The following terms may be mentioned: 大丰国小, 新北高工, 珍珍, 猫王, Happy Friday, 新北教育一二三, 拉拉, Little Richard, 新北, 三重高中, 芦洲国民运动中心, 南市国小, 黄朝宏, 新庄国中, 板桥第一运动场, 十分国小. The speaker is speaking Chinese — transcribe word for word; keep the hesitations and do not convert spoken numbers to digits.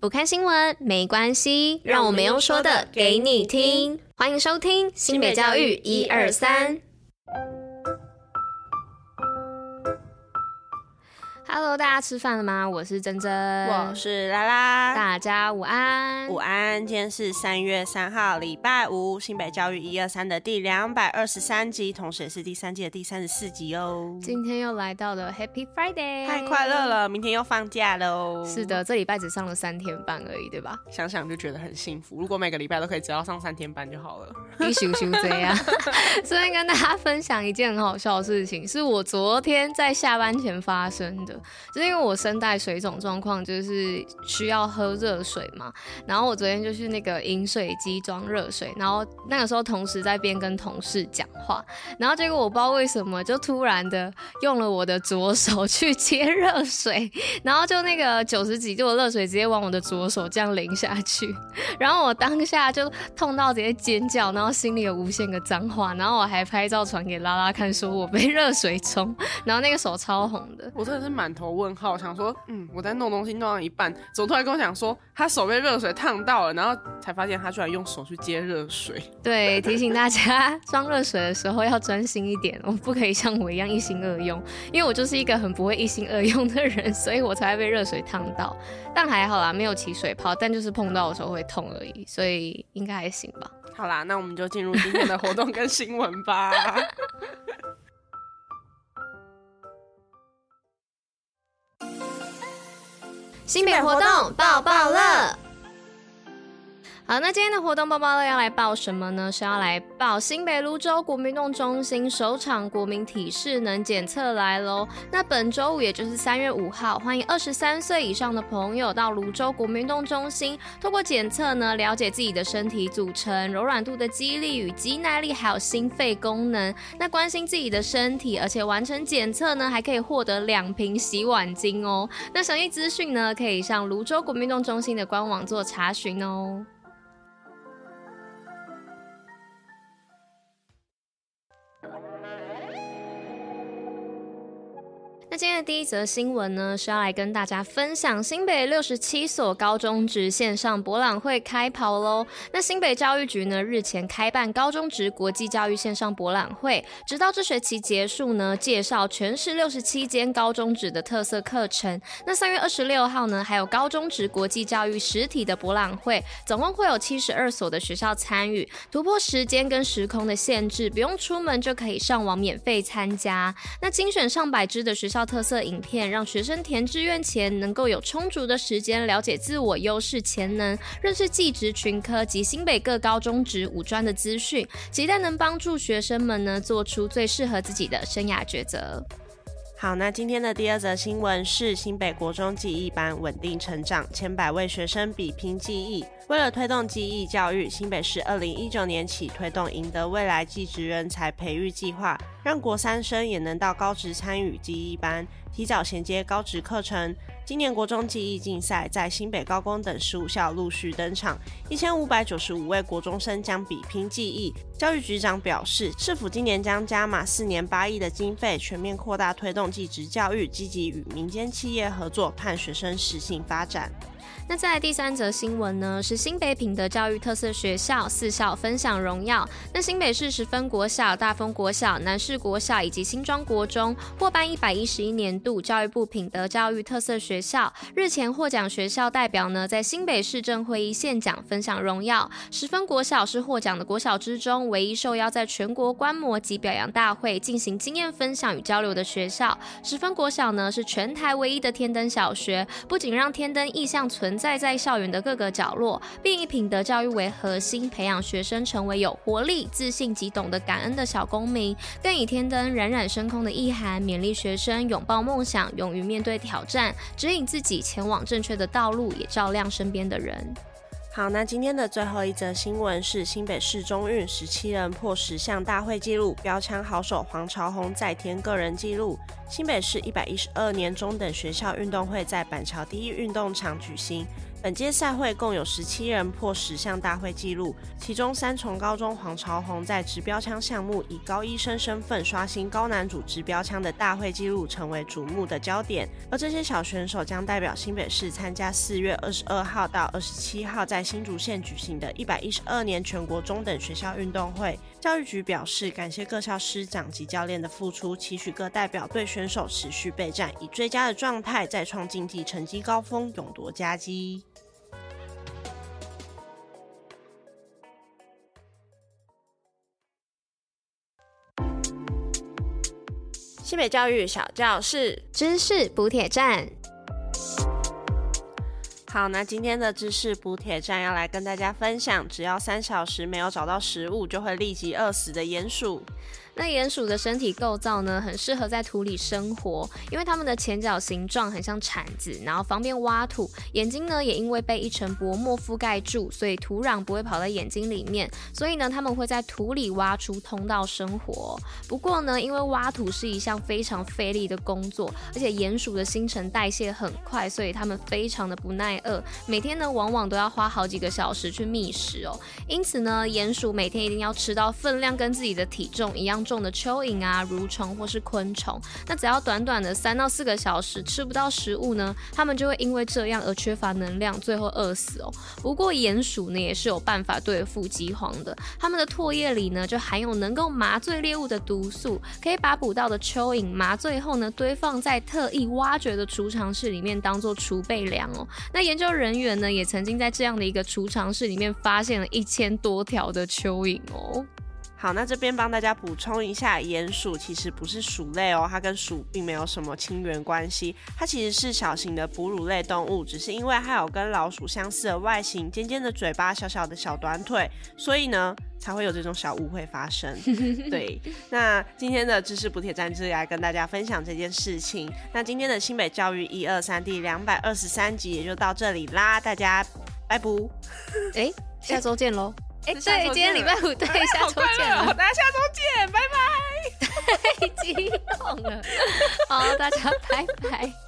不看新闻没关系，让我没用说的给你听。欢迎收听新北教育一二三。Hello， 大家吃饭了吗？我是珍珍，我是拉拉，大家午安，午安。今天是三月三号，礼拜五，新北教育一二三的第两百二十三集，同时也是第三季的第三十四集哦。今天又来到了 Happy Friday， 太快乐了，明天又放假喽。是的，这礼拜只上了三天班而已，对吧？想想就觉得很幸福。如果每个礼拜都可以只要上三天班就好了。你羞羞这样。顺便跟大家分享一件很好笑的事情，是我昨天在下班前发生的。就是因为我声带水肿状况，就是需要喝热水嘛，然后我昨天就去那个饮水机装热水，然后那个时候同时在边跟同事讲话，然后结果我不知道为什么就突然的用了我的左手去接热水，然后就那个九十几度的热水直接往我的左手这样淋下去，然后我当下就痛到直接尖叫，然后心里有无限个脏话，然后我还拍照传给拉拉看说我被热水冲，然后那个手超红的。我真的是蛮满头问号，想说嗯，我在弄东西弄到一半，怎么突然跟我讲说他手被热水烫到了，然后才发现他居然用手去接热水。对，提醒大家装热水的时候要专心一点，我不可以像我一样一心二用，因为我就是一个很不会一心二用的人，所以我才会被热水烫到，但还好啦，没有起水泡，但就是碰到的时候会痛而已，所以应该还行吧。好啦，那我们就进入今天的活动跟新闻吧。新北活动爆爆乐。好，那今天的活动报报乐要来报什么呢？是要来报新北芦洲国民运动中心首场国民体适能检测来咯。那本周五也就是三月五号，欢迎二十三岁以上的朋友到芦洲国民运动中心，透过检测呢了解自己的身体组成、柔软度的肌力与肌耐力，还有心肺功能，那关心自己的身体，而且完成检测呢还可以获得两瓶洗碗巾哦。那详细资讯呢可以上芦洲国民运动中心的官网做查询哦。今天的第一则新闻呢，是要来跟大家分享新北六十七所高中职线上博览会开跑咯。那新北教育局呢日前开办高中职国际教育线上博览会，直到这学期结束呢，介绍全市六十七间高中职的特色课程。那三月二十六号呢还有高中职国际教育实体的博览会，总共会有七十二所的学校参与，突破时间跟时空的限制，不用出门就可以上网免费参加。那精选上百支的学校特色影片，让学生填志愿前能够有充足的时间了解自我优势潜能，认识技职群科及新北各高中职五专的资讯，期待能帮助学生们呢做出最适合自己的生涯抉择。好，那今天的第二则新闻是新北国中记忆班稳定成长，千百位学生比拼记忆。为了推动记忆教育，新北市二零一九年起推动赢得未来技职人才培育计划，让国三生也能到高职参与记忆班，提早衔接高职课程。今年国中记忆竞赛在新北高工等十五校陆续登场，一千五百九十五位国中生将比拼记忆。教育局长表示，市府今年将加码四年八亿的经费，全面扩大推动技职教育，积极与民间企业合作，盼学生实性发展。那再来第三则新闻呢，是新北品德教育特色学校四校分享荣耀。那新北市十分国小、大丰国小、南市国小以及新庄国中获颁一百一十一年度教育部品德教育特色学校，日前获奖学校代表呢在新北市政会议现奖分享荣耀。十分国小是获奖的国小之中唯一受邀在全国观摩及表扬大会进行经验分享与交流的学校。十分国小呢是全台唯一的天灯小学，不仅让天灯意象存在在校园的各个角落，并以品德教育为核心，培养学生成为有活力、自信及懂得感恩的小公民，更以天灯冉冉升空的意涵勉励学生拥抱梦想，勇于面对挑战，指引自己前往正确的道路，也照亮身边的人。好，那今天的最后一则新闻是新北市中运十七人破十项大会纪录，标枪好手黄朝宏再添个人纪录。新北市一百一十二年中等学校运动会在板桥第一运动场举行，本届赛会共有十七人破十项大会纪录，其中三重高中黄朝宏在直标枪项目以高一生身份刷新高男主直标枪的大会纪录，成为瞩目的焦点。而这些小选手将代表新北市参加四月二十二号到二十七号在新竹县举行的一百一十二年全国中等学校运动会。教育局表示感谢各校师长及教练的付出，期许各代表队选手持续备战，以最佳的状态再创竞技成绩高峰，勇夺佳绩。新北教育小教室，知识补铁站。好，那今天的知识补铁站要来跟大家分享，只要三小时没有找到食物就会立即饿死的鼹鼠。那鼹鼠的身体构造呢，很适合在土里生活，因为它们的前脚形状很像铲子，然后方便挖土。眼睛呢，也因为被一层薄膜覆盖住，所以土壤不会跑到眼睛里面。所以呢，它们会在土里挖出通道生活。不过呢，因为挖土是一项非常费力的工作，而且鼹鼠的新陈代谢很快，所以它们非常的不耐饿。每天呢，往往都要花好几个小时去觅食哦。因此呢，鼹鼠每天一定要吃到分量跟自己的体重一样重的蚯蚓啊、蠕虫或是昆虫。那只要短短的三到四个小时吃不到食物呢，它们就会因为这样而缺乏能量，最后饿死哦。不过鼹鼠呢也是有办法对付饥荒的，它们的唾液里呢就含有能够麻醉猎物的毒素，可以把捕到的蚯蚓麻醉后呢堆放在特意挖掘的储藏室里面，当做储备粮哦。那研究人员呢也曾经在这样的一个储藏室里面发现了一千多条的蚯蚓哦。好，那这边帮大家补充一下，鼹鼠其实不是鼠类哦，它跟鼠并没有什么亲缘关系，它其实是小型的哺乳类动物，只是因为它有跟老鼠相似的外形、尖尖的嘴巴、小小的小短腿，所以呢才会有这种小误会发生。对，那今天的知识补铁站就是来跟大家分享这件事情。那今天的新北教育一二三第两百二十三集也就到这里啦，大家拜拜。哎，下周见咯。哎、欸，对，今天礼拜五，对，下周见了，大家下周见，拜拜。太激动了，好，大家拜拜。